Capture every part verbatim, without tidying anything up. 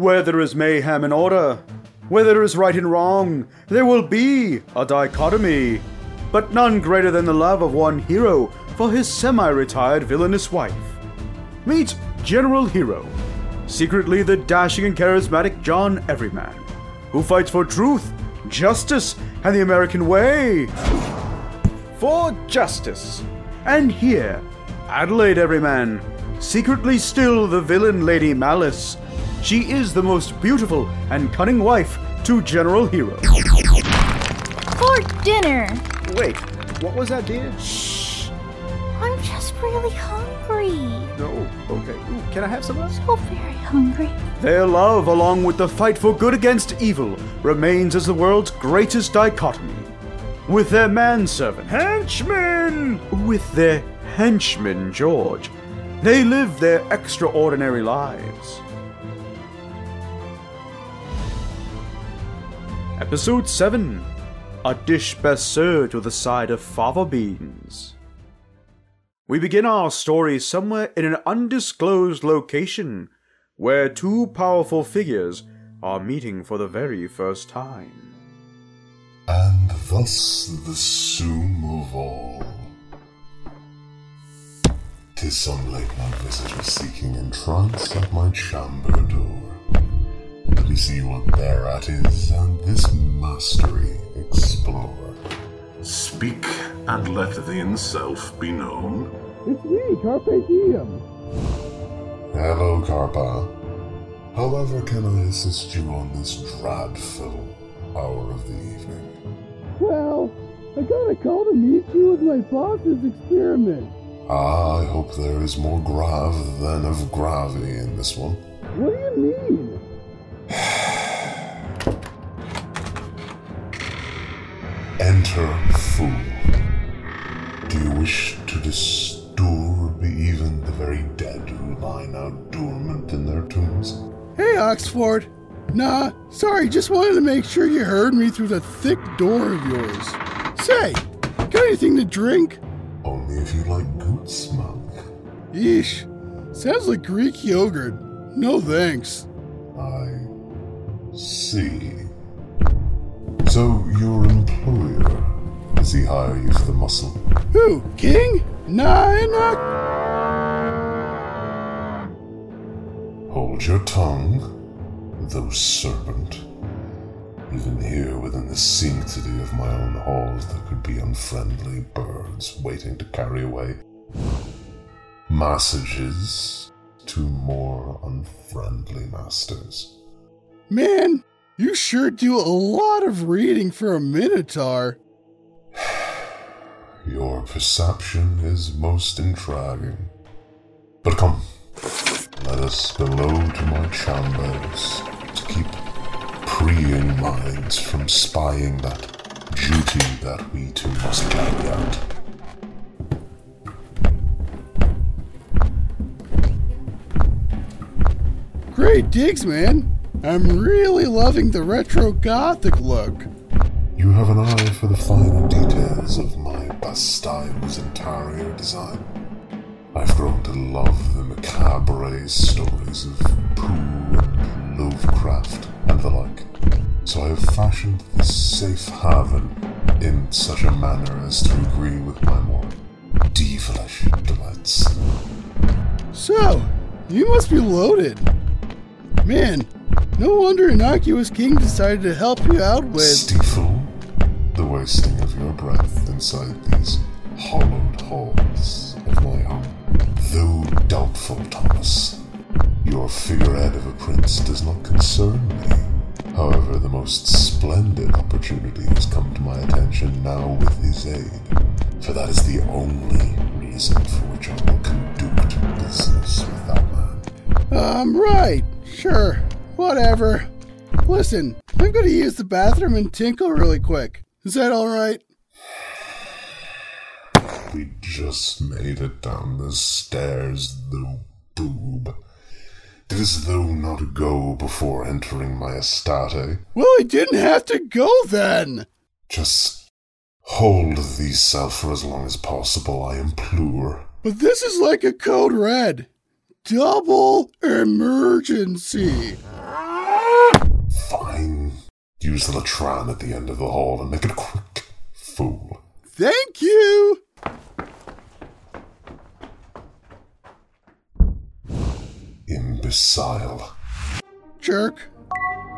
Where there is mayhem and order, where there is right and wrong, there will be a dichotomy, but none greater than the love of one hero for his semi-retired villainous wife. Meet General Hero, secretly the dashing and charismatic John Everyman, who fights for truth, justice, and the American way. For justice. And here, Adelaide Everyman, secretly still the villain Lady Malice. She is the most beautiful and cunning wife to General Hero. For dinner. Wait, what was that, dear? Shh. I'm just really hungry. No, oh, okay. Ooh, can I have some of that? So very hungry. Their love, along with the fight for good against evil, remains as the world's greatest dichotomy. With their manservant, henchman! With their henchman, George, they live their extraordinary lives. Episode seven, A Dish Best Served with a Side of Fava Beans. We begin our story somewhere in an undisclosed location, where two powerful figures are meeting for the very first time. And thus the sum of all. 'Tis some late night visitor seeking entrance at my chamber door. Let me see what thereat is, and this mastery explore. Speak, and let the in-self be known. It's me, Carpe Diem. Hello, Carpa. However can I assist you on this dreadful hour of the evening? Well, I got a call to meet you with my boss's experiment. Ah, I hope there is more grav than of gravity in this one. What do you mean? Enter, fool. Do you wish to disturb even the very dead who lie now dormant in their tombs? Hey, Oxford. Nah, sorry, just wanted to make sure you heard me through the thick door of yours. Say, got anything to drink? Only if you like good smoke. Yeesh, sounds like Greek yogurt. No thanks. I see. So, your employer, does he hire you for the muscle? Who, King? Nah, Innoc- Hold your tongue, thou serpent. Even here within the sanctity of my own halls there could be unfriendly birds waiting to carry away messages to more unfriendly masters. Man, you sure do a lot of reading for a minotaur. Your perception is most intriguing. But come, let us below to my chambers to keep preying minds from spying that duty that we two must carry out. Great digs, man. I'm really loving the retro-gothic look. You have an eye for the finer details of my Bastile's interior design. I've grown to love the macabre stories of Poe and Lovecraft and the like, so I have fashioned this safe haven in such a manner as to agree with my more devilish delights. So, you must be loaded. Man, no wonder Innocuous King decided to help you out with... Stifle the wasting of your breath inside these hollowed halls of my home. Though doubtful, Thomas, your figurehead of a prince does not concern me. However, the most splendid opportunity has come to my attention now with his aid, for that is the only reason for which I will conduct business with that man. Um, right, sure. Whatever. Listen, I'm going to use the bathroom and tinkle really quick. Is that all right? We just made it down the stairs, thou boob. Didst thou not go before entering my estate? Well, I didn't have to go then. Just hold theeself for as long as possible, I implore. But this is like a code red. Double emergency. Fine. Use the Latran at the end of the hall and make it quick, fool. Thank you! Imbecile. Jerk.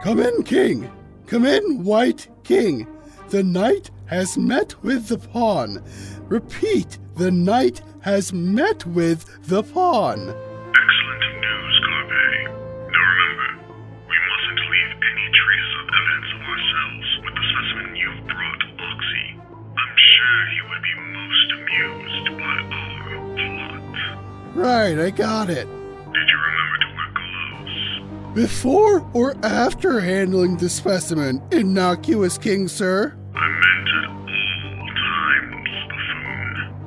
Come in, King. Come in, White King. The knight has met with the pawn. Repeat, the knight has met with the pawn. Excellent news, Carpe. Now remember, we mustn't leave any traces of evidence of ourselves with the specimen you've brought, Oxy. I'm sure he would be most amused by our plot. Right, I got it. Did you remember to wear gloves? Before or after handling the specimen, Innocuous King, sir?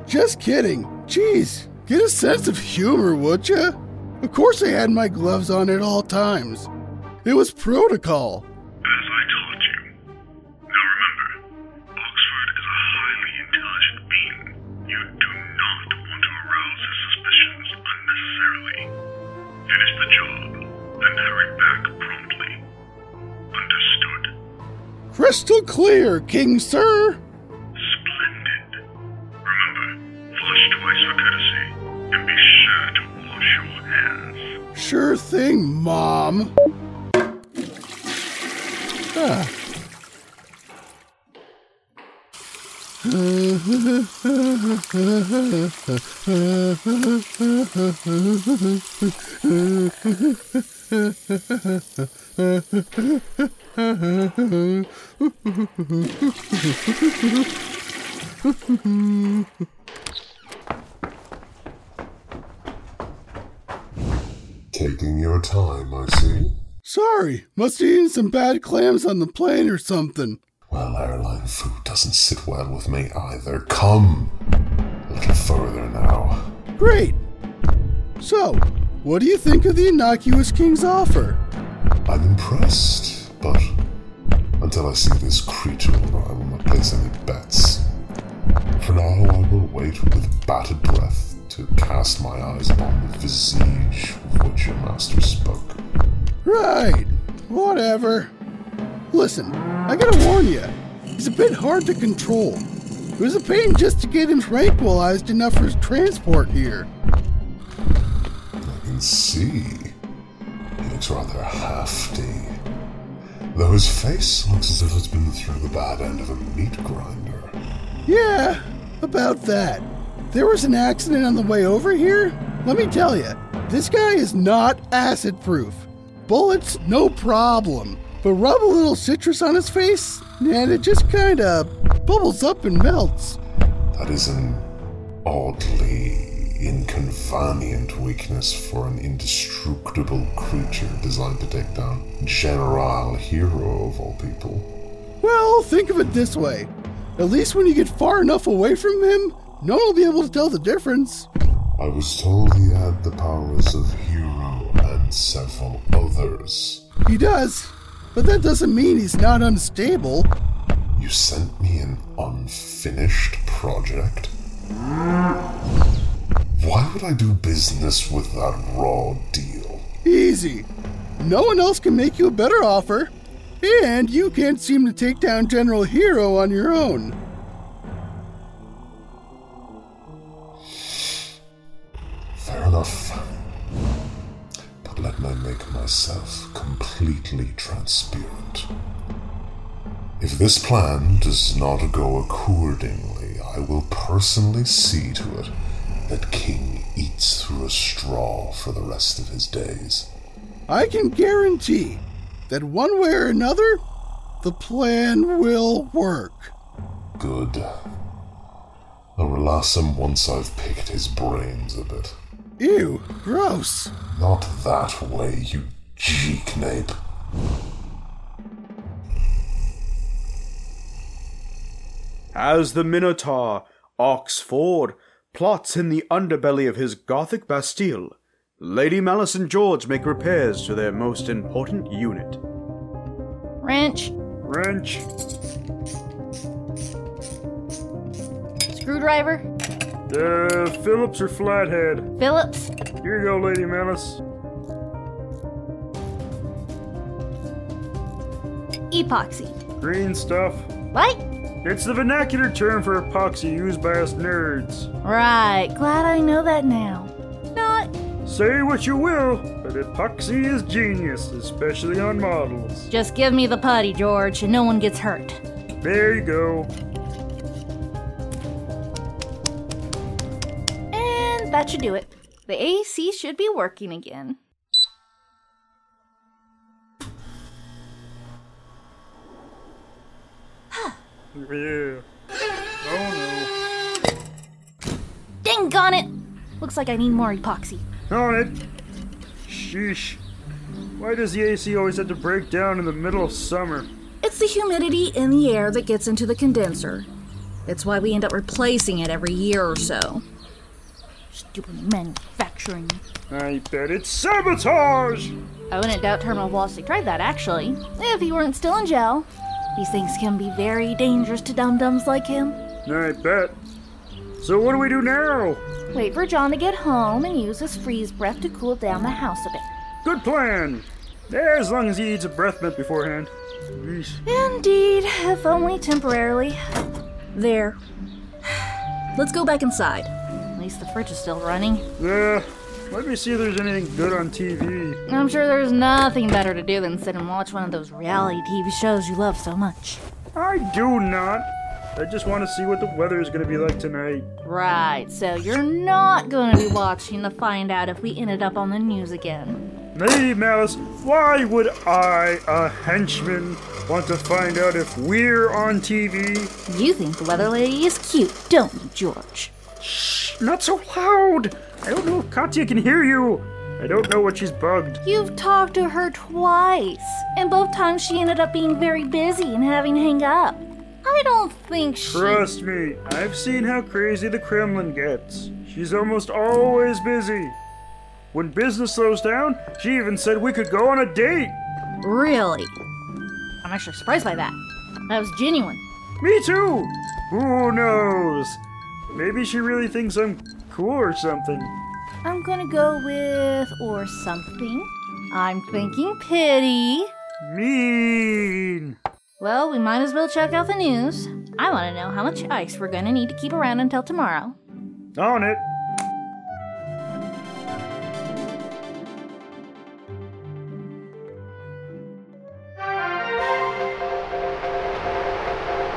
Just kidding. Jeez, get a sense of humor, would ya? Of course I had my gloves on at all times. It was protocol. As I taught you. Now remember, Oxford is a highly intelligent being. You do not want to arouse his suspicions unnecessarily. Finish the job, then hurry back promptly. Understood? Crystal clear, King Sir! Sure thing, Mom. Ah. Taking your time, I see. Sorry, must have eaten some bad clams on the plane or something. Well, airline food doesn't sit well with me either. Come a little further now. Great. So, what do you think of the Innocuous King's offer? I'm impressed, but until I see this creature, I will not place any bets. For now, I will wait with bated breath to cast my eyes upon the visage of which your master spoke. Right, whatever. Listen, I gotta warn you, he's a bit hard to control. It was a pain just to get him tranquilized enough for his transport here. I can see. He looks rather hafty. Though his face looks as if it's been through the bad end of a meat grinder. Yeah, about that. There was an accident on the way over here? Let me tell you, this guy is not acid-proof. Bullets, no problem. But rub a little citrus on his face, and it just kind of bubbles up and melts. That is an oddly inconvenient weakness for an indestructible creature designed to take down General Hero of all people. Well, think of it this way. At least when you get far enough away from him, no one will be able to tell the difference. I was told he had the powers of Hero and several others. He does, but that doesn't mean he's not unstable. You sent me an unfinished project? Why would I do business with that raw deal? Easy. No one else can make you a better offer, and you can't seem to take down General Hero on your own. But let me make myself completely transparent. If this plan does not go accordingly, I will personally see to it that King eats through a straw for the rest of his days. I can guarantee that one way or another, the plan will work. Good. I will relax him once I've picked his brains a bit. Ew, gross. Not that way, you cheeknape. As the Minotaur, Oxford, plots in the underbelly of his Gothic Bastille, Lady Malice and George make repairs to their most important unit. Wrench. Wrench. Screwdriver. Uh, Phillips or Flathead? Phillips. Here you go, Lady Malice. epoxy. Green stuff. What? It's the vernacular term for epoxy used by us nerds. Right, glad I know that now. Not. Say what you will, but epoxy is genius, especially on models. Just give me the putty, George, and no one gets hurt. There you go. And that should do it. The A C should be working again. Yeah. Oh no. Dang on it! Looks like I need more epoxy. On it! Sheesh. Why does the A C always have to break down in the middle of summer? It's the humidity in the air that gets into the condenser. That's why we end up replacing it every year or so. Stupid manufacturing. I bet it's sabotage! I wouldn't doubt Herman Walsey tried that, actually. If he weren't still in jail. These things can be very dangerous to dum-dums like him. I bet. So what do we do now? Wait for John to get home and use his freeze breath to cool down the house a bit. Good plan. As long as he eats a breath mint beforehand. Jeez. Indeed, if only temporarily. There. Let's go back inside. At least the fridge is still running. Yeah. Let me see if there's anything good on T V. I'm sure there's nothing better to do than sit and watch one of those reality T V shows you love so much. I do not. I just want to see what the weather is going to be like tonight. Right, so you're not going to be watching to find out if we ended up on the news again. Lady Malice, why would I, a henchman, want to find out if we're on T V? You think the weather lady is cute, don't you, George? Shh, not so loud! I don't know if Katya can hear you. I don't know what she's bugged. You've talked to her twice, and both times she ended up being very busy and having to hang up. I don't think she... Trust me, I've seen how crazy the Kremlin gets. She's almost always busy. When business slows down, she even said we could go on a date. Really? I'm actually surprised by that. That was genuine. Me too! Who knows? Maybe she really thinks I'm... cool or something. I'm gonna go with or something. I'm thinking pity. Mean. Well, we might as well check out the news. I want to know how much ice we're gonna need to keep around until tomorrow. On it.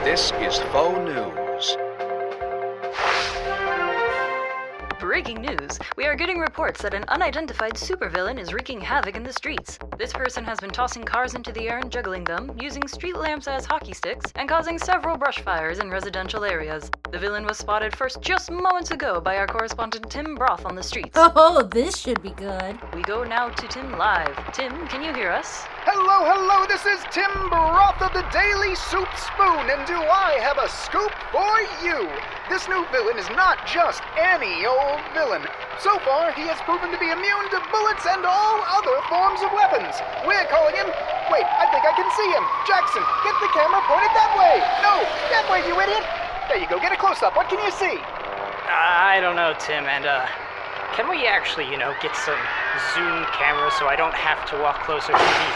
This is Faux News. Breaking news, we are getting reports that an unidentified supervillain is wreaking havoc in the streets. This person has been tossing cars into the air and juggling them, using street lamps as hockey sticks, and causing several brush fires in residential areas. The villain was spotted first just moments ago by our correspondent Tim Broth on the streets. Oh, this should be good. We go now to Tim live. Tim, can you hear us? Hello, hello, this is Tim Broth of the Daily Soup Spoon, and do I have a scoop for you? This new villain is not just any old villain. So far, he has proven to be immune to bullets and all other forms of weapons. We're calling him... Wait, I think I can see him. Jackson, get the camera pointed that way. No, that way, you idiot. There you go, get a close-up. What can you see? Uh, I don't know, Tim, and, uh, can we actually, you know, get some zoom camera so I don't have to walk closer to the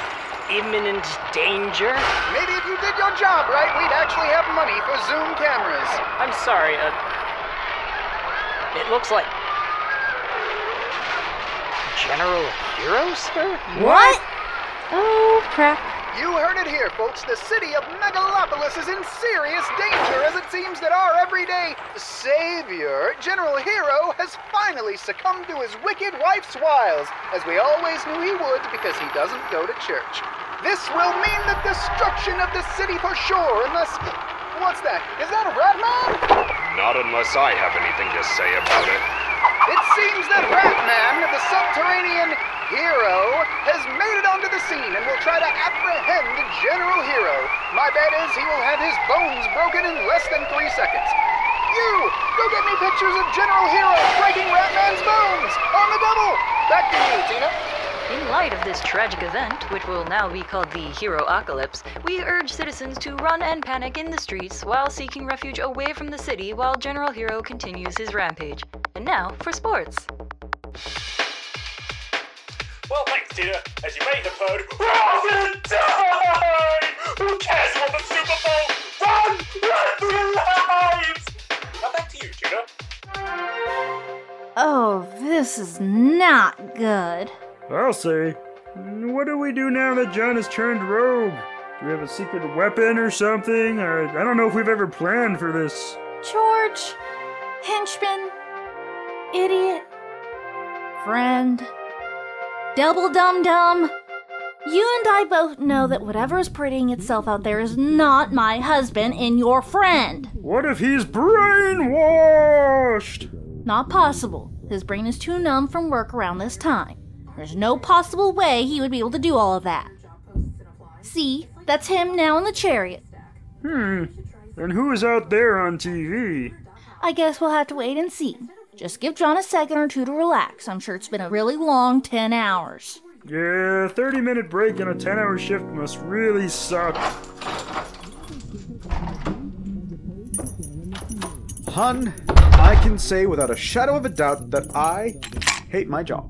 imminent danger? Maybe if you did your job right, we'd actually have money for zoom cameras. I'm sorry, uh... It looks like... General Hero, sir? What? Oh, crap. You heard it here, folks. The city of Megalopolis is in serious danger, as it seems that our everyday savior, General Hero, has finally succumbed to his wicked wife's wiles, as we always knew he would because he doesn't go to church. This will mean the destruction of the city for sure, unless... What's that? Is that a Ratman? Not unless I have anything to say about it. It seems that Ratman, the subterranean hero, has made it onto the scene and will try to apprehend General Hero. My bet is he will have his bones broken in less than three seconds. You, go get me pictures of General Hero breaking Ratman's bones on the double. Back to you, Tina. In light of this tragic event, which will now be called the Hero-ocalypse, we urge citizens to run and panic in the streets while seeking refuge away from the city while General Hero continues his rampage. And now for sports. Well, thanks, Tina. As you may have heard, Robin died! Who cares about the Super Bowl? Run! Run for your lives! Now back to you, Tina. Oh, this is not good. I'll say. What do we do now that John has turned rogue? Do we have a secret weapon or something? Or I don't know if we've ever planned for this. George, henchman, idiot, friend, double dum-dum, you and I both know that whatever is parading itself out there is not my husband and your friend. What if he's brainwashed? Not possible. His brain is too numb from work around this time. There's no possible way he would be able to do all of that. See, that's him now in the chariot. Hmm, and who is out there on T V? I guess we'll have to wait and see. Just give John a second or two to relax. I'm sure it's been a really long ten hours. Yeah, a thirty-minute break and a ten-hour shift must really suck. Hun, I can say without a shadow of a doubt that I hate my job.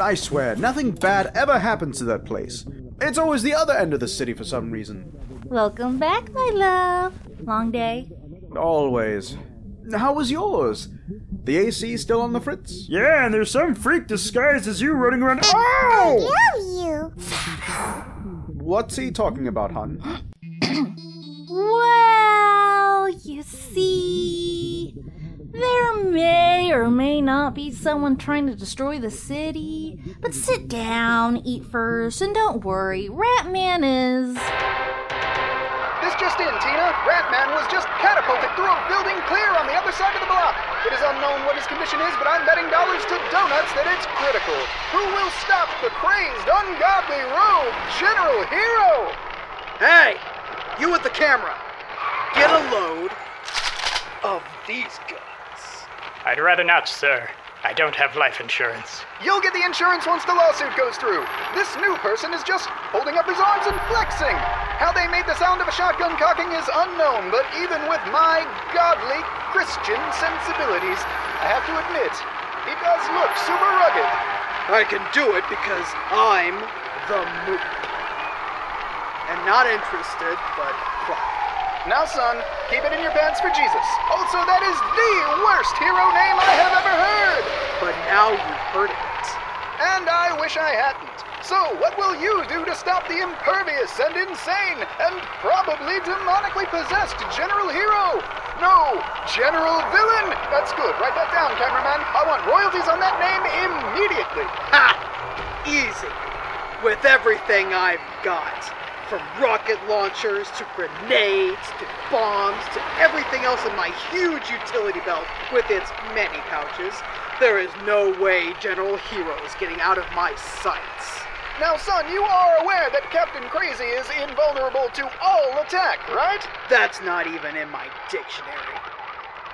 I swear, nothing bad ever happens to that place. It's always the other end of the city for some reason. Welcome back, my love. Long day? Always. How was yours? The A C still on the fritz? Yeah, and there's some freak disguised as you running around— Ow! I love you! What's he talking about, hon? Well, you see... There may or may not be someone trying to destroy the city, but sit down, eat first, and don't worry, Ratman is... This just in, Tina. Ratman was just catapulted through a building clear on the other side of the block. It is unknown what his condition is, but I'm betting dollars to donuts that it's critical. Who will stop the crazed, ungodly rogue General Hero? Hey, you with the camera. Get a load of these guys. I'd rather not, sir. I don't have life insurance. You'll get the insurance once the lawsuit goes through. This new person is just holding up his arms and flexing. How they made the sound of a shotgun cocking is unknown, but even with my godly Christian sensibilities, I have to admit, he does look super rugged. I can do it because I'm the moop. And not interested, but proud. Now, son, keep it in your pants for Jesus. Also, that is the worst hero name I have ever heard. But now you've heard it. And I wish I hadn't. So what will you do to stop the impervious and insane and probably demonically possessed General Hero? No, General Villain. That's good. Write that down, cameraman. I want royalties on that name immediately. Ha! Easy. With everything I've got. From rocket launchers, to grenades, to bombs, to everything else in my huge utility belt with its many pouches, there is no way General Hero is getting out of my sights. Now, son, you are aware that Captain Crazy is invulnerable to all attack, right? That's not even in my dictionary.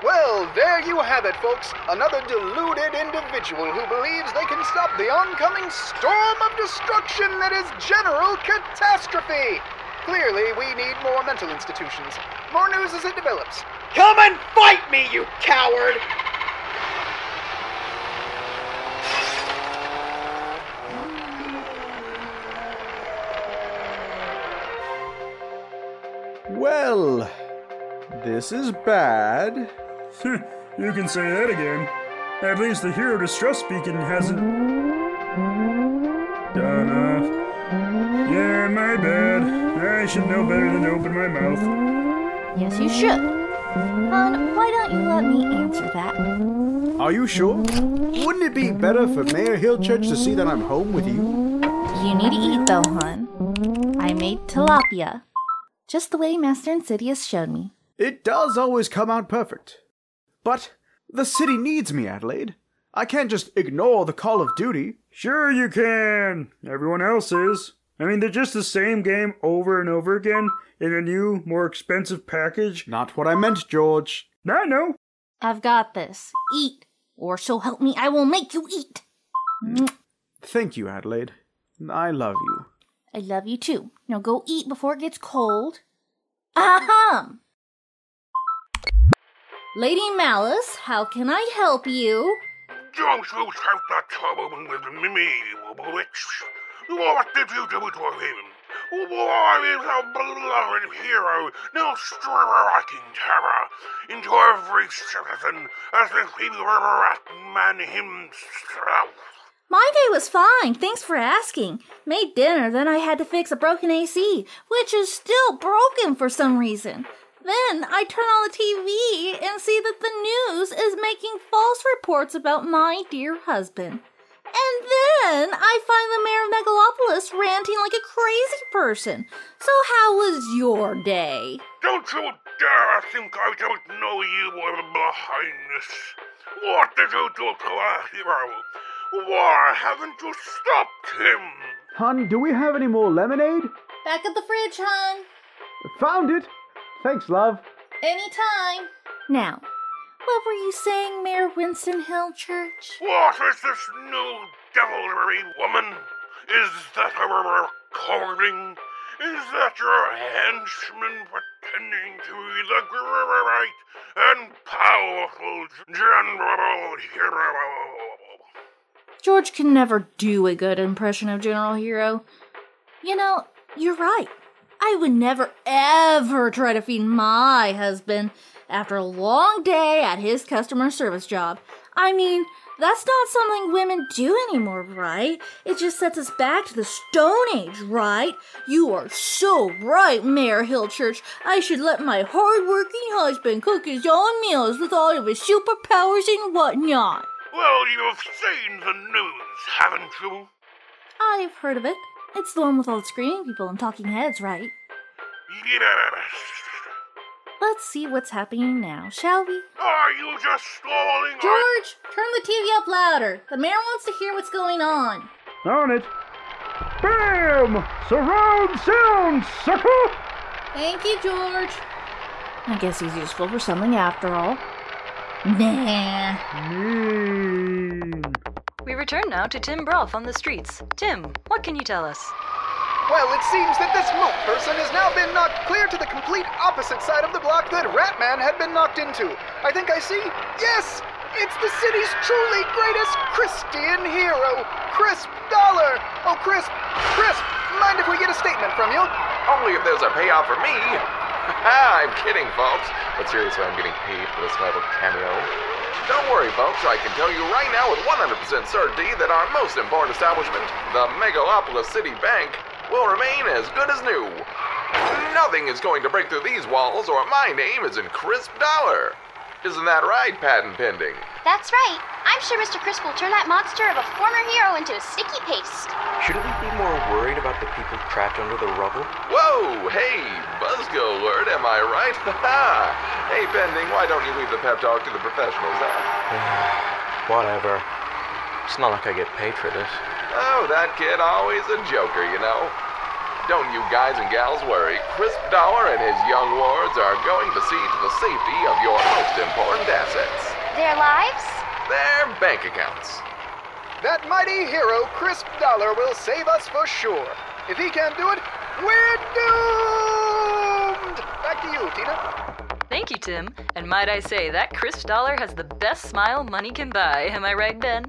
Well, there you have it, folks. Another deluded individual who believes they can stop the oncoming storm of destruction that is general catastrophe. Clearly, we need more mental institutions. More news as it develops. Come and fight me, you coward! Well, this is bad. You can say that again. At least the hero distrust beacon hasn't done off. Yeah, my bad. I should know better than to open my mouth. Yes, you should. Hon, why don't you let me answer that? Are you sure? Wouldn't it be better for Mayor Hillchurch to see that I'm home with you? You need to eat, though, hon. I made tilapia. Just the way Master Insidious showed me. It does always come out perfect. But the city needs me, Adelaide. I can't just ignore the call of duty. Sure you can. Everyone else is. I mean, they're just the same game over and over again in a new, more expensive package. Not what I meant, George. I know. I've got this. Eat, or so help me, I will make you eat. Thank you, Adelaide. I love you. I love you, too. Now go eat before it gets cold. Ahem! Lady Malice, how can I help you? Don't you have that trouble with me, Wobblewitch. What did you do to him? Why is our beloved hero now striking terror into every citizen as if he were Ratman himself? My day was fine, thanks for asking. Made dinner, then I had to fix a broken A C, which is still broken for some reason. Then I turn on the T V and see that the news is making false reports about my dear husband. And then I find the mayor of Megalopolis ranting like a crazy person. So how was your day? Don't you dare think I don't know you were behind this. What did you do to our hero? Why haven't you stopped him? Hun, do we have any more lemonade? Back at the fridge, hun. Found it. Thanks, love. Anytime. Now, what were you saying, Mayor Winston Hillchurch? What is this new devilry, woman? Is that a recording? Is that your henchman pretending to be the great and powerful General Hero? George can never do a good impression of General Hero. You know, you're right. I would never, ever try to feed my husband after a long day at his customer service job. I mean, that's not something women do anymore, right? It just sets us back to the Stone Age, right? You are so right, Mayor Hillchurch. I should let my hard-working husband cook his own meals with all of his superpowers and whatnot. Well, you've seen the news, haven't you? I've heard of it. It's the one with all the screaming people and talking heads, right? Yes. Let's see what's happening now, shall we? Are you just stalling? George, I... turn the T V up louder. The mayor wants to hear what's going on. On it. Bam! Surround sound, sucker! Thank you, George. I guess he's useful for something after all. Nah. Mm. We return now to Tim Broth on the streets. Tim, what can you tell us? Well, it seems that this moot person has now been knocked clear to the complete opposite side of the block that Ratman had been knocked into. I think I see. Yes! It's the city's truly greatest Christian hero, Crisp Dollar! Oh, Crisp! Crisp! Mind if we get a statement from you? Only if there's a payoff for me. I'm kidding, folks. But seriously, I'm getting paid for this little cameo. Don't worry, folks, I can tell you right now with one hundred percent certainty that our most important establishment, the Megalopolis City Bank, will remain as good as new. Nothing is going to break through these walls, or my name is in Crisp Dollar. Isn't that right, Patent Pending? That's right. I'm sure Mister Crisp will turn that monster of a former hero into a sticky paste. Shouldn't we be more worried about the people trapped under the rubble? Whoa! Hey, Buzzgo Lord, am I right? Ha-ha! Hey, Pending, why don't you leave the pep talk to the professionals, huh? Whatever. It's not like I get paid for this. Oh, that kid, always a joker, you know. Don't you guys and gals worry. Crisp Dollar and his young wards are going to see to the safety of your most important assets. Their lives? Their bank accounts. That mighty hero, Crisp Dollar, will save us for sure. If he can't do it, we're doomed! Back to you, Tina. Thank you, Tim. And might I say, that Crisp Dollar has the best smile money can buy. Am I right, Ben?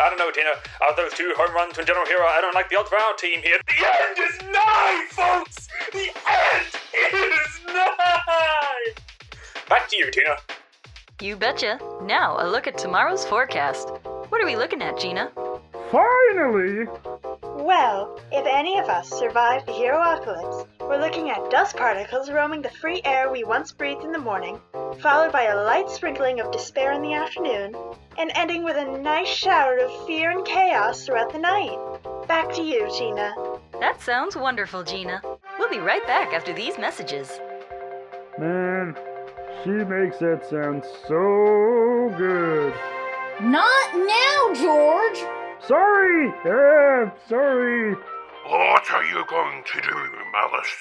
I don't know, Tina. Out of those two home runs from General Hero, I don't like the odds for our team here. The end is nigh, folks! The end is nigh! Back to you, Tina. You betcha. Now, a look at tomorrow's forecast. What are we looking at, Gina? Finally! Well, if any of us survive the Heroapocalypse, we're looking at dust particles roaming the free air we once breathed in the morning, followed by a light sprinkling of despair in the afternoon, and ending with a nice shower of fear and chaos throughout the night. Back to you, Gina. That sounds wonderful, Gina. We'll be right back after these messages. Man, she makes that sound so good. Not now, George! Sorry! Yeah, sorry! What are you going to do, Malice?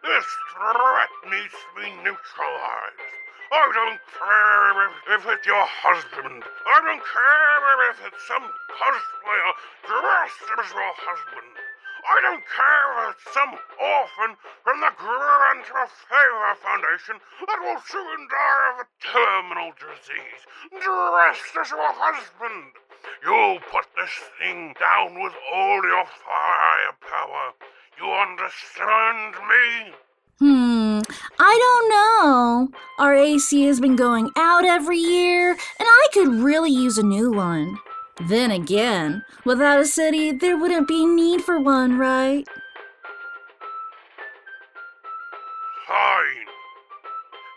This threat needs to be neutralized. I don't care if it's your husband. I don't care if it's some cosplayer dressed as your husband. I don't care if it's some orphan from the Grant or Favor Foundation that will soon die of a terminal disease, dressed as your husband. You'll put this thing down with all your firepower. You understand me? Hmm, I don't know. Our A C has been going out every year, and I could really use a new one. Then again, without a city, there wouldn't be need for one, right? Fine.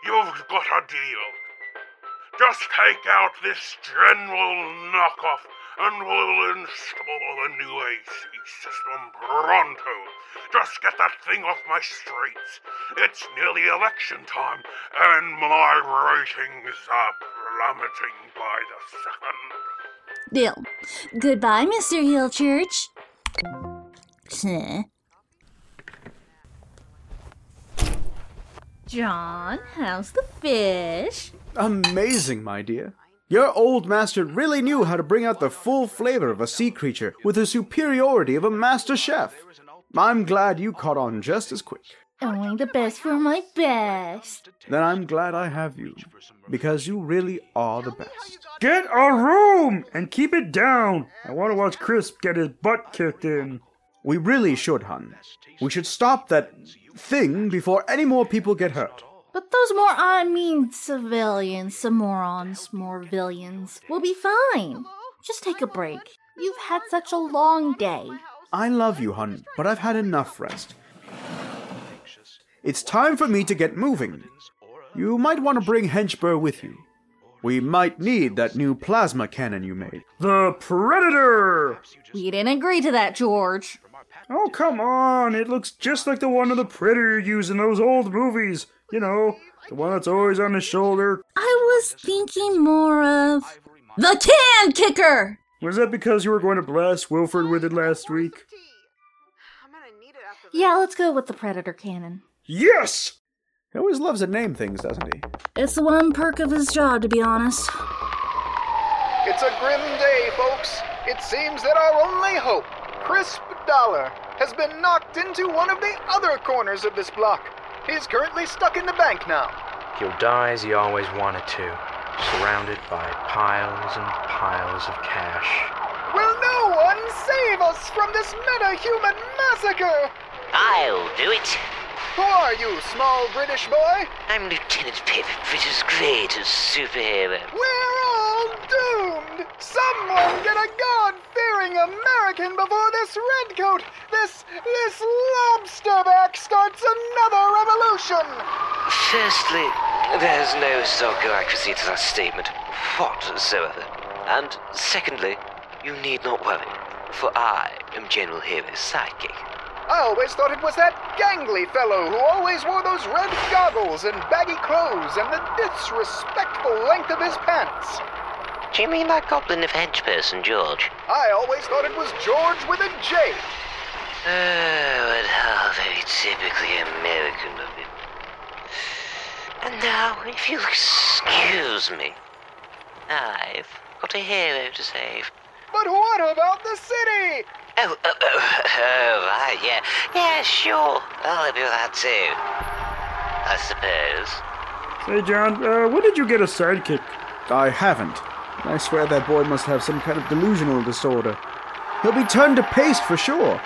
You've got a deal. Just take out this general knockoff, and we'll install a new A C system pronto. Just get that thing off my streets. It's nearly election time, and my ratings are plummeting by the second. Deal. Goodbye, Mister Hillchurch. John, how's the fish? Amazing, my dear. Your old master really knew how to bring out the full flavor of a sea creature with the superiority of a master chef. I'm glad you caught on just as quick. Only the best for my best. Then I'm glad I have you, because you really are the best. Get a room and keep it down. I want to watch Crisp get his butt kicked in. We really should, hun. We should stop that thing before any more people get hurt. But those more, I mean, civilians, some morons, more villains, will be fine. Just take a break. You've had such a long day. I love you, hun, but I've had enough rest. It's time for me to get moving. You might want to bring Henchbear with you. We might need that new plasma cannon you made. The Predator! We didn't agree to that, George. Oh, come on. It looks just like the one of the Predator used in those old movies. You know, the one that's always on his shoulder. I was thinking more of the can kicker! Was that because you were going to blast Wilford with it last week? Yeah, let's go with the Predator Cannon. Yes! He always loves to name things, doesn't he? It's the one perk of his job, to be honest. It's a grim day, folks. It seems that our only hope, Crisp Dollar, has been knocked into one of the other corners of this block. He's currently stuck in the bank now. He'll die as he always wanted to, surrounded by piles and piles of cash. Will no one save us from this meta-human massacre? I'll do it. Who are you, small British boy? I'm Lieutenant Pip, Britain's greatest superhero. We're all doomed. Someone get a God-fearing American before this redcoat, this, this lobsterback starts another revolution. Firstly, there's no accuracy to that statement whatsoever. And secondly, you need not worry, for I am General Hero's sidekick. I always thought it was that gangly fellow who always wore those red goggles and baggy clothes and the disrespectful length of his pants. Do you mean that goblin of henchperson, George? I always thought it was George with a J. Oh, and how very typically American of him. And now, if you'll excuse me, I've got a hero to save. But what about the city? Oh, oh, oh, oh, right, yeah. Yeah, sure. I'll do that too, I suppose. Say, John, uh, when did you get a sidekick? I haven't. I swear that boy must have some kind of delusional disorder. He'll be turned to paste for sure.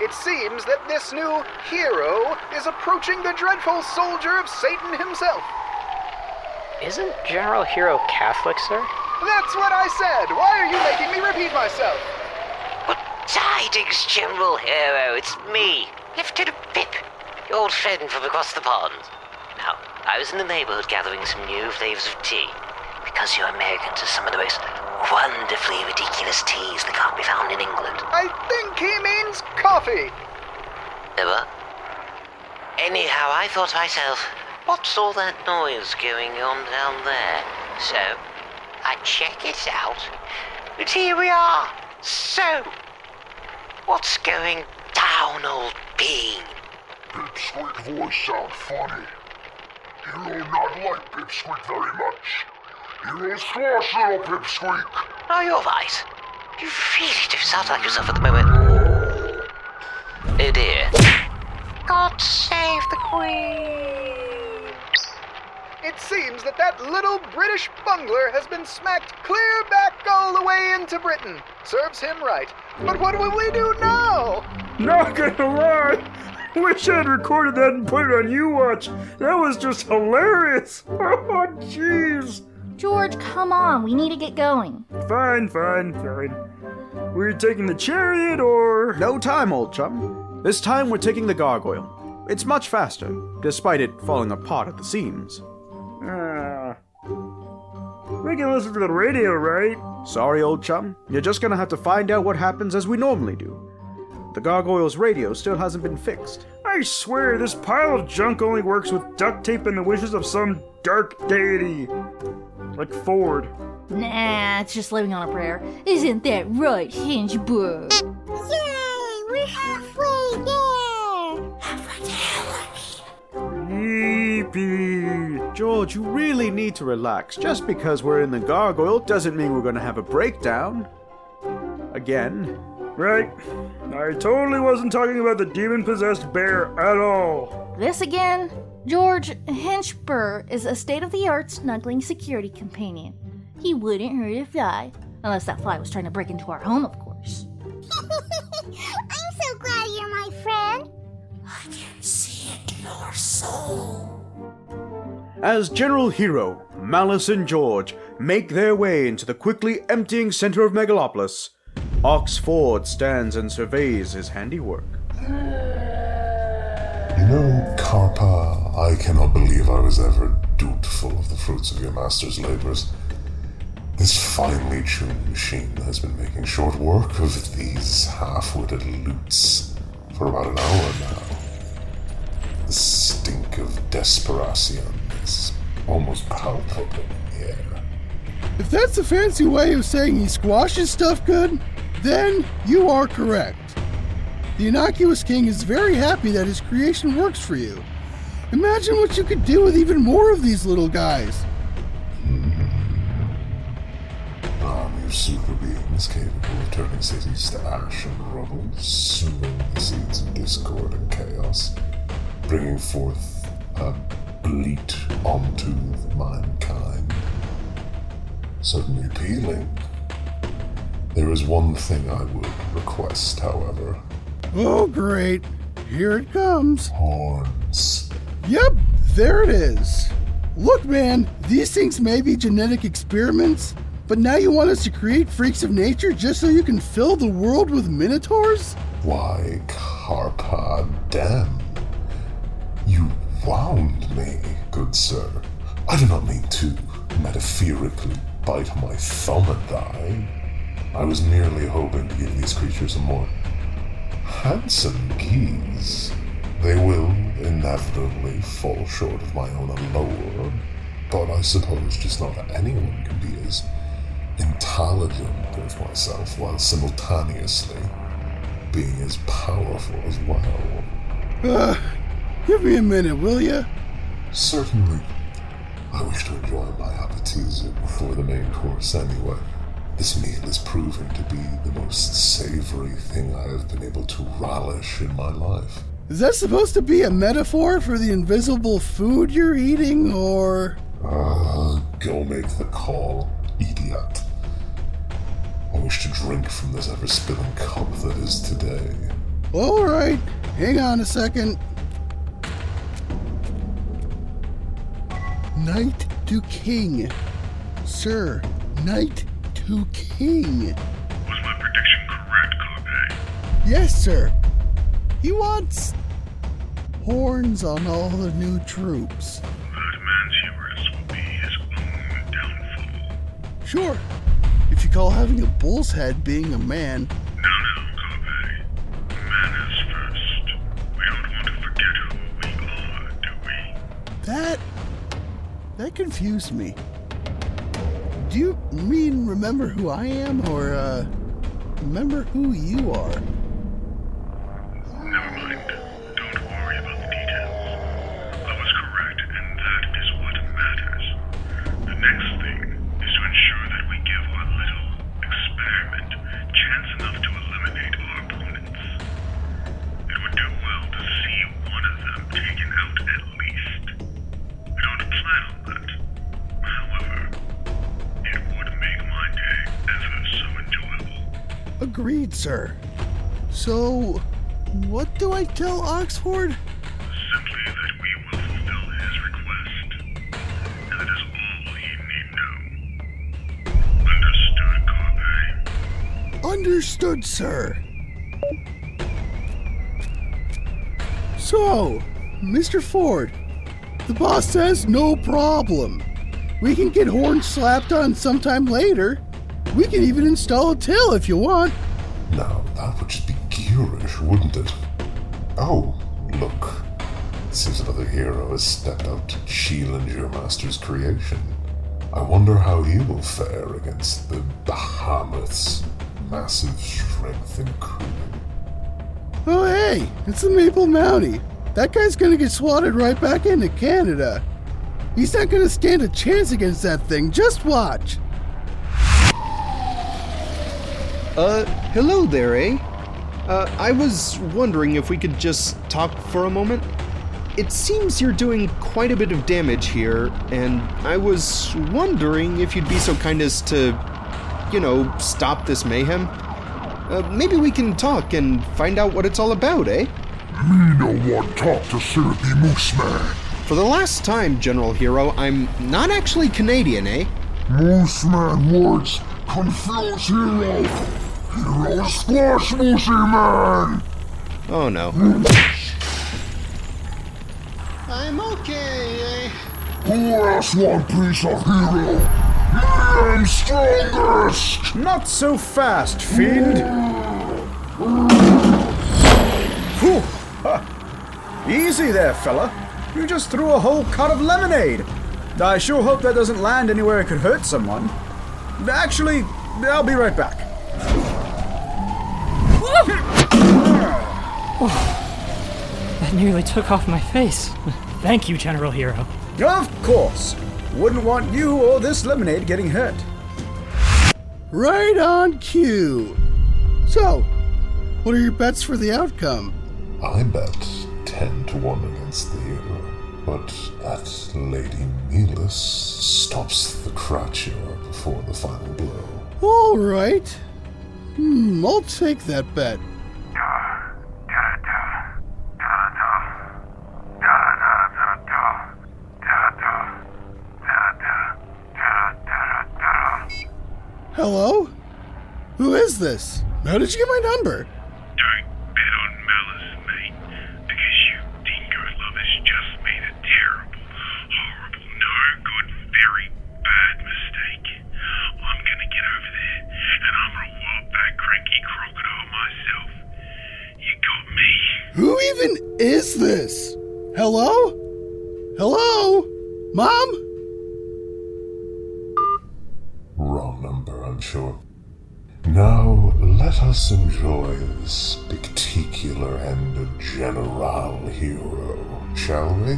It seems that this new hero is approaching the dreadful soldier of Satan himself. Isn't General Hero Catholic, sir? That's what I said! Why are you making me repeat myself? What tidings, General Hero? It's me, Lieutenant Pip, your old friend from across the pond. Now, I was in the neighborhood gathering some new flavors of tea, because you Americans are some of the most wonderfully ridiculous teas that can't be found in England. I think he means coffee! There were. Anyhow, I thought to myself, what's all that noise going on down there? So I check it out, and here we are. So, what's going down, old bean? Pip's sweet voice sounds funny. Hero not like Pip's sweet very much. Hero's squash, little Pip squeak. Oh, you're right. You really do sound like yourself at the moment. Oh dear. God save the Queen. It seems that that little British bungler has been smacked clear back stole away into Britain. Serves him right. But what will we do now? Not gonna lie. Wish I'd recorded that and put it on YouWatch. That was just hilarious. Oh, jeez. George, come on. We need to get going. Fine, fine, fine. We're taking the chariot or... No time, old chum. This time we're taking the gargoyle. It's much faster, despite it falling apart at the seams. Ah... Uh... We can listen to the radio, right? Sorry, old chum. You're just gonna have to find out what happens as we normally do. The gargoyle's radio still hasn't been fixed. I swear, this pile of junk only works with duct tape and the wishes of some dark deity. Like Ford. Nah, it's just living on a prayer. Isn't that right, Henchbear? Yay, we're halfway there! Halfway to Halloween! George, you really need to relax. Just because we're in the gargoyle doesn't mean we're going to have a breakdown. Again. Right. I totally wasn't talking about the demon-possessed bear at all. This again? George, Henchbear is a state-of-the-art snuggling security companion. He wouldn't hurt a fly. Unless that fly was trying to break into our home, of course. I'm so glad you're my friend. I can see it in your soul. As General Hero, Malice, and George make their way into the quickly emptying center of Megalopolis, Oxford stands and surveys his handiwork. You know, Carpa, I cannot believe I was ever dutiful of the fruits of your master's labors. This finely tuned machine has been making short work of these half-witted loots for about an hour now. The stink of desperation is almost palpable in the air. If that's a fancy way of saying he squashes stuff good, then you are correct. The Innocuous King is very happy that his creation works for you. Imagine what you could do with even more of these little guys. Mm-hmm. Army of super beings capable of turning cities to ash and rubble, sowing the seeds of discord and chaos, bringing forth a bleat onto mankind. Certainly appealing. There is one thing I would request, however. Oh, great. Here it comes. Horns. Yep, there it is. Look, man, these things may be genetic experiments, but now you want us to create freaks of nature just so you can fill the world with minotaurs? Why, Carpa Diem. You wound me, good sir. I do not mean to metaphorically bite my thumb and die. I was merely hoping to give these creatures a more handsome geese. They will inevitably fall short of my own allure, but I suppose just not anyone can be as intelligent as myself while simultaneously being as powerful as well. Uh. Give me a minute, will you? Certainly. I wish to enjoy my appetizer before the main course anyway. This meal is proven to be the most savory thing I have been able to relish in my life. Is that supposed to be a metaphor for the invisible food you're eating, or...? Uh, go make the call, idiot. I wish to drink from this ever-spilling cup that is today. All right. Hang on a second. Knight to King. Sir, Knight to King. Was my prediction correct, Carpe? Yes, sir. He wants horns on all the new troops. That man's hubris will be his own downfall. Sure. If you call having a bull's head being a man. No, no, Carpe. Man is first. We don't want to forget who we are, do we? That... That confused me. Do you mean remember who I am, or, uh, remember who you are? Never mind. Don't worry about the details. I was correct, and that is what matters. The next thing is to ensure that we give our little experiment chance enough to eliminate our opponents. It would do well to see one of them taken out at least. I don't plan on that. However, it would make my day as Agreed, sir. So, what do I tell Oxford? Simply that we will fulfill his request. And that is all he need know. Understood, Carpe? Understood, sir. So, Mister Ford, the boss says no problem. We can get horns slapped on sometime later. We can even install a till if you want. Now, that would just be curious, wouldn't it? Oh, look. Seems another hero has stepped out to challenge your master's creation. I wonder how he will fare against the behemoth's massive strength and cooling. Oh, hey, it's the Maple Mountie. That guy's gonna get swatted right back into Canada. He's not gonna stand a chance against that thing. Just watch. Uh, hello there, eh? Uh, I was wondering if we could just talk for a moment. It seems you're doing quite a bit of damage here, and I was wondering if you'd be so kind as to, you know, stop this mayhem. Uh, maybe we can talk and find out what it's all about, eh? Me no want talk to syrupy Moose Man. For the last time, General Hero, I'm not actually Canadian, eh? Moose Man words confuse Hero. Hero squash Moosey Man. Oh no. I'm okay, eh? Who else want piece of Hero? I am strongest. Not so fast, Fiend. Whew. Huh. Easy there, fella. You just threw a whole cart of lemonade. I sure hope that doesn't land anywhere it could hurt someone. Actually, I'll be right back. Oh, that nearly took off my face. Thank you, General Hero. Of course. Wouldn't want you or this lemonade getting hurt. Right on cue. So, what are your bets for the outcome? I bet ten to one against the hero, but that Lady Malice stops the Cratcher before the final blow. All right. Hmm, I'll take that bet. Hello? Who is this? How did you get my number? Is this? Hello? Hello? Mom? Wrong number, I'm sure. Now, let us enjoy this spectacular end of General Hero, shall we?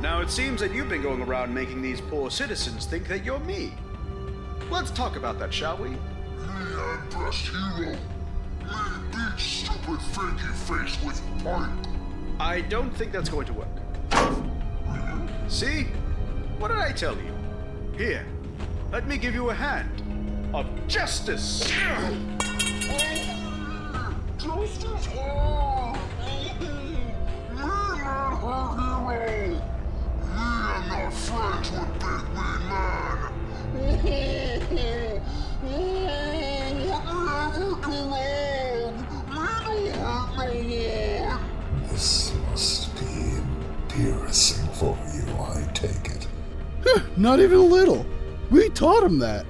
Now, it seems that you've been going around making these poor citizens think that you're me. Let's talk about that, shall we? Hey, I'm Breast Hero. Hey, beat stupid fakey face with pipe. I don't think that's going to work. See? What did I tell you? Here, let me give you a hand of justice. Justice! Oh, me man, her hero. Me and my friends would beat me, man. Whatever do wrong, we don't hurt no one. This must be embarrassing for you, I take it. Huh, not even a little. We taught him that.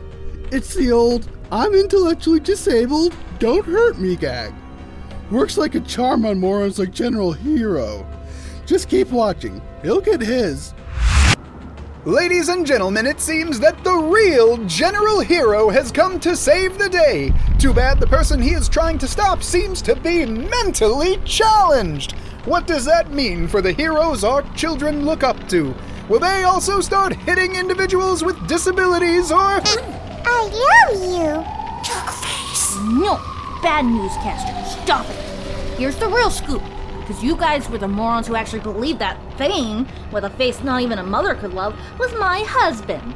It's the old, I'm intellectually disabled, don't hurt me gag. Works like a charm on morons like General Hero. Just keep watching. He'll get his. Ladies and gentlemen, it seems that the real General Hero has come to save the day. Too bad the person he is trying to stop seems to be mentally challenged. What does that mean for the heroes our children look up to? Will they also start hitting individuals with disabilities or... Um, I love you. Jerkface. No, bad newscaster. Stop it. Here's the real scoop. Because you guys were the morons who actually believed that thing, with a face not even a mother could love, was my husband.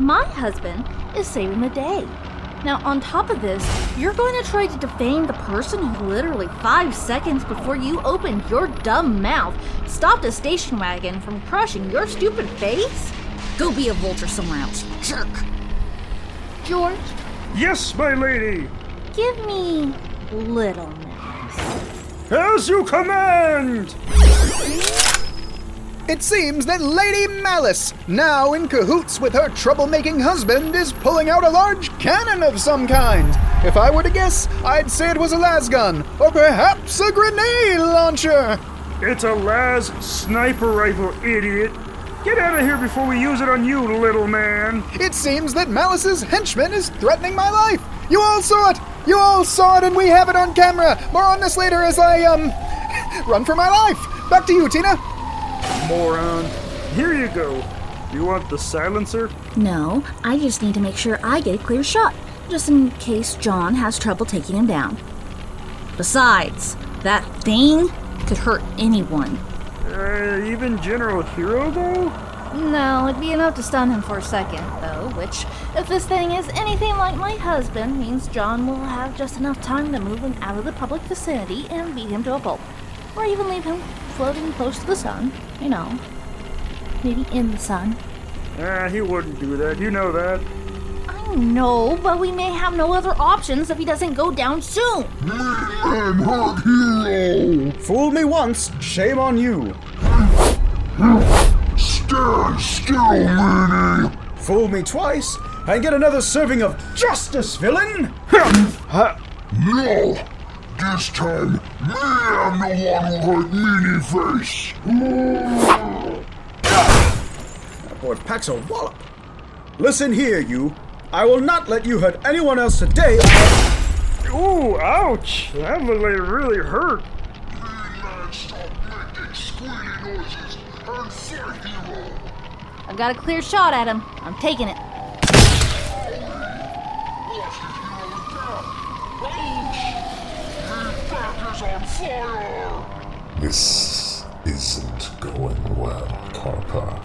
My husband is saving the day. Now, on top of this, you're going to try to defame the person who literally five seconds before you opened your dumb mouth stopped a station wagon from crushing your stupid face? Go be a vulture somewhere else, jerk. George? Yes, my lady! Give me Little Mouse. As you command! It seems that Lady Malice, now in cahoots with her troublemaking husband, is pulling out a large cannon of some kind. If I were to guess, I'd say it was a lasgun, or perhaps a grenade launcher. It's a las sniper rifle, idiot. Get out of here before we use it on you, little man. It seems that Malice's henchman is threatening my life. You all saw it. You all saw it, and we have it on camera. More on this later as I, um, run for my life. Back to you, Tina. Moron. Here you go. You want the silencer? No, I just need to make sure I get a clear shot, just in case John has trouble taking him down. Besides, that thing could hurt anyone. Uh, even General Hero, though? No, it'd be enough to stun him for a second, though, which, if this thing is anything like my husband, means John will have just enough time to move him out of the public vicinity and beat him to a pulp, or even leave him floating close to the sun, you know. Maybe in the sun. Ah, he wouldn't do that. You know that. I know, but we may have no other options if he doesn't go down soon. I'm not Hero. Fool me once, shame on you. Stand still, lady. Fool me twice, and get another serving of justice, villain. No. This time, me am the one who hurt Meanie Face! That boy packs a wallop. Listen here, you. I will not let you hurt anyone else today. Ooh, ouch! That looked like it really hurt. Mean man, stop making squeaky noises and fight Hero! I've got a clear shot at him. I'm taking it. On fire. This isn't going well, Carpa.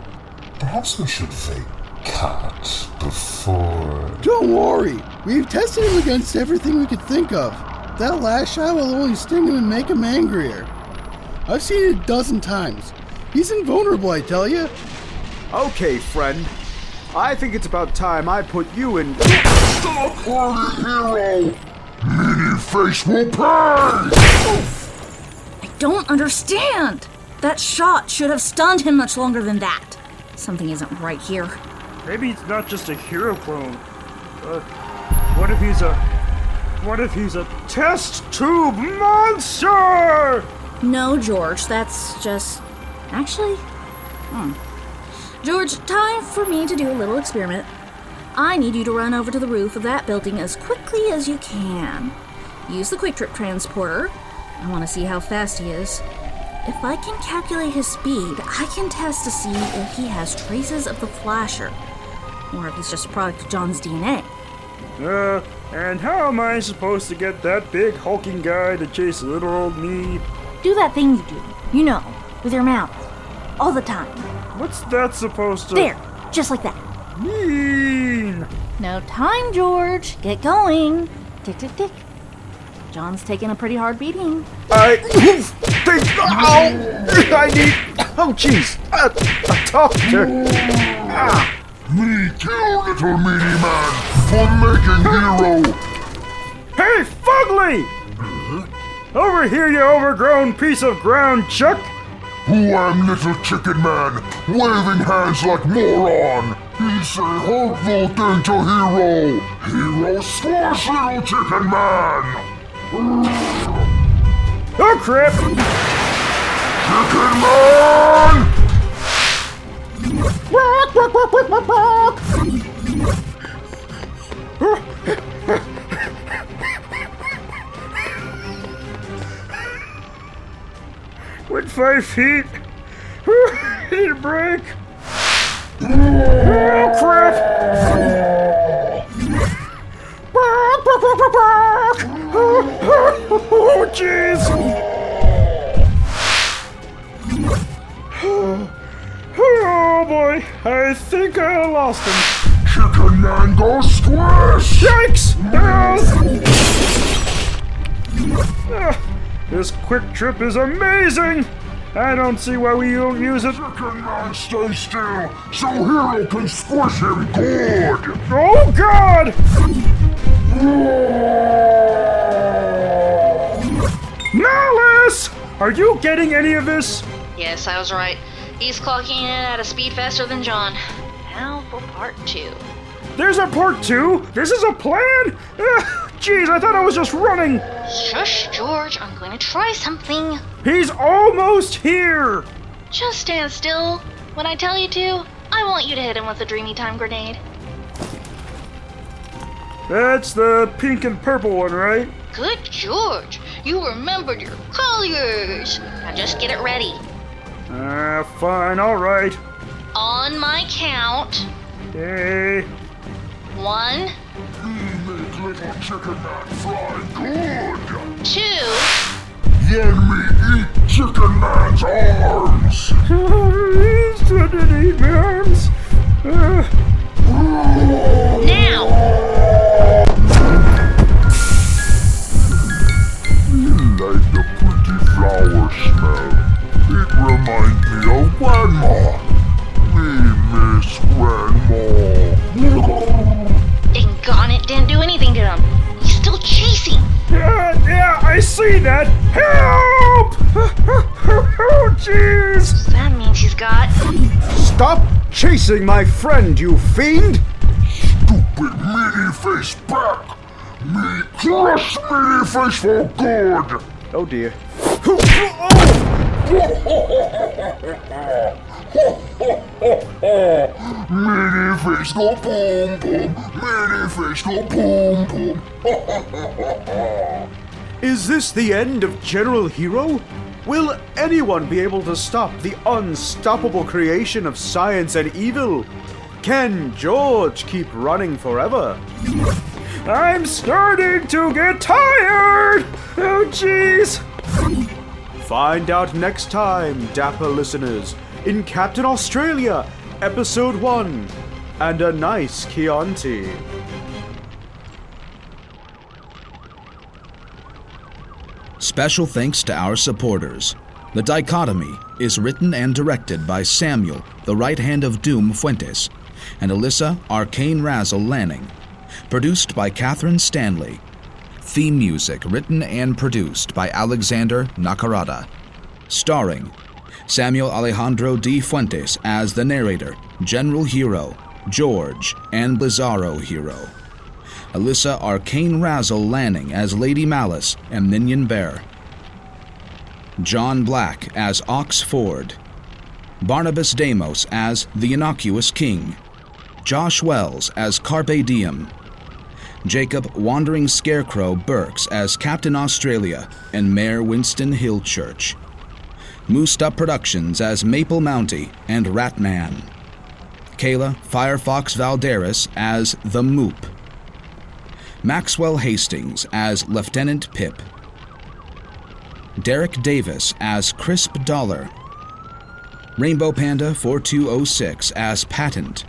Perhaps we should fake cut before... Don't worry! We've tested him against everything we could think of. That last shot will only sting him and make him angrier. I've seen it a dozen times. He's invulnerable, I tell you. Okay, friend. I think it's about time I put you in... Stop hurting Hero! Meanie Face will pay! Oof. I don't understand! That shot should have stunned him much longer than that. Something isn't right here. Maybe it's not just a Hero clone. Uh, what if he's a... What if he's a test tube monster? No, George, that's just... Actually... Hmm. George, time for me to do a little experiment. I need you to run over to the roof of that building as quickly as you can. Use the Quick Trip Transporter. I want to see how fast he is. If I can calculate his speed, I can test to see if he has traces of the Flasher, or if he's just a product of John's D N A. Uh, and how am I supposed to get that big hulking guy to chase little old me? Do that thing you do, you know, with your mouth. All the time. What's that supposed to... There, just like that. Mean. No time, George. Get going. Tick, tick, tick. John's taking a pretty hard beating. I think. Ow! I need. Oh, jeez. A, a doctor. Ah. Me too, little meaty man, for making Hero. Hey, Fugly! Mm-hmm. Over here, you overgrown piece of ground, Chuck. Who am Little Chicken Man, waving hands like moron. He's a hopeful thing to Hero! Hero slash Little Chicken Man! Oh crap! Chicken Man! Walk, walk, walk, walk, walk, walk! With five feet, I need a break. Oh, crap! Oh, jeez! Oh, boy. I think I lost him. Chicken Man go squish! Yikes! Ah, this quick trip is amazing! I don't see why we don't use it. Chicken Man stay still, so Hero can squish him good! Oh God! Malice! Are you getting any of this? Yes, I was right. He's clocking in at a speed faster than John. Now for part two. There's a part two? This is a plan? Jeez, I thought I was just running. Shush, George. I'm going to try something. He's almost here. Just stand still. When I tell you to, I want you to hit him with a dreamy time grenade. That's the pink and purple one, right? Good, George. You remembered your colors. Now just get it ready. Ah, uh, fine. All right. On my count. Hey. One. You make little chicken man fly good. Two. Let me eat chicken man's arms. He's gonna eat my arms. Uh. Now. You like the pretty flower smell. It reminds me of grandma. We miss grandma. Doggone it, didn't do anything to him. He's still chasing. Yeah, yeah, I see that. Help! Oh, jeez. That means he's got... Stop chasing my friend, you fiend! Stupid meaty face back! Me crush meaty face for good! Oh, dear. Oh. Mini face go boom boom, mini face go boom boom. Is this the end of General Hero? Will anyone be able to stop the unstoppable creation of science and evil? Can George keep running forever? I'm starting to get tired! Oh jeez! Find out next time, dapper listeners, in Captain Australia, Episode one, and a nice Chianti. Special thanks to our supporters. The Dichotomy is written and directed by Samuel, the Right Hand of Doom Fuentes, and Alyssa Arcane Razzle Lanning. Produced by Catherine Stanley. Theme music written and produced by Alexander Nakarada. Starring Samuel Alejandro D. Fuentes as the narrator, General Hero, George, and Bizarro Hero. Alyssa Arcane Razzle Lanning as Lady Malice and Minion Bear. John Black as Oxford. Barnabas Deimos as the Innocuous King. Josh Wells as Carpe Diem. Jacob Wandering Scarecrow Burks as Captain Australia and Mayor Winston Hillchurch. Moosed Up Productions as Maple Mountie and Ratman. Kayla Firefox Valderas as The Moop. Maxwell Hastings as Lieutenant Pip. Derek Davis as Crisp Dollar. Rainbow Panda four two oh six as Patent.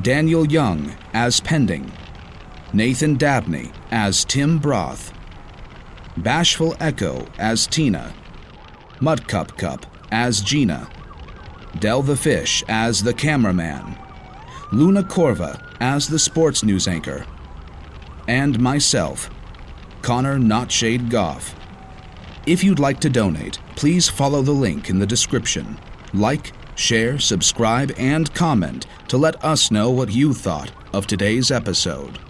Daniel Young as Pending. Nathan Dabney as Tim Broth. Bashful Echo as Tina. Mudcup Cup as Gina. Del the Fish as the cameraman. Luna Corva as the sports news anchor. And myself, Connor Notshade Goff. If you'd like to donate, please follow the link in the description. Like, share, subscribe, and comment to let us know what you thought of today's episode.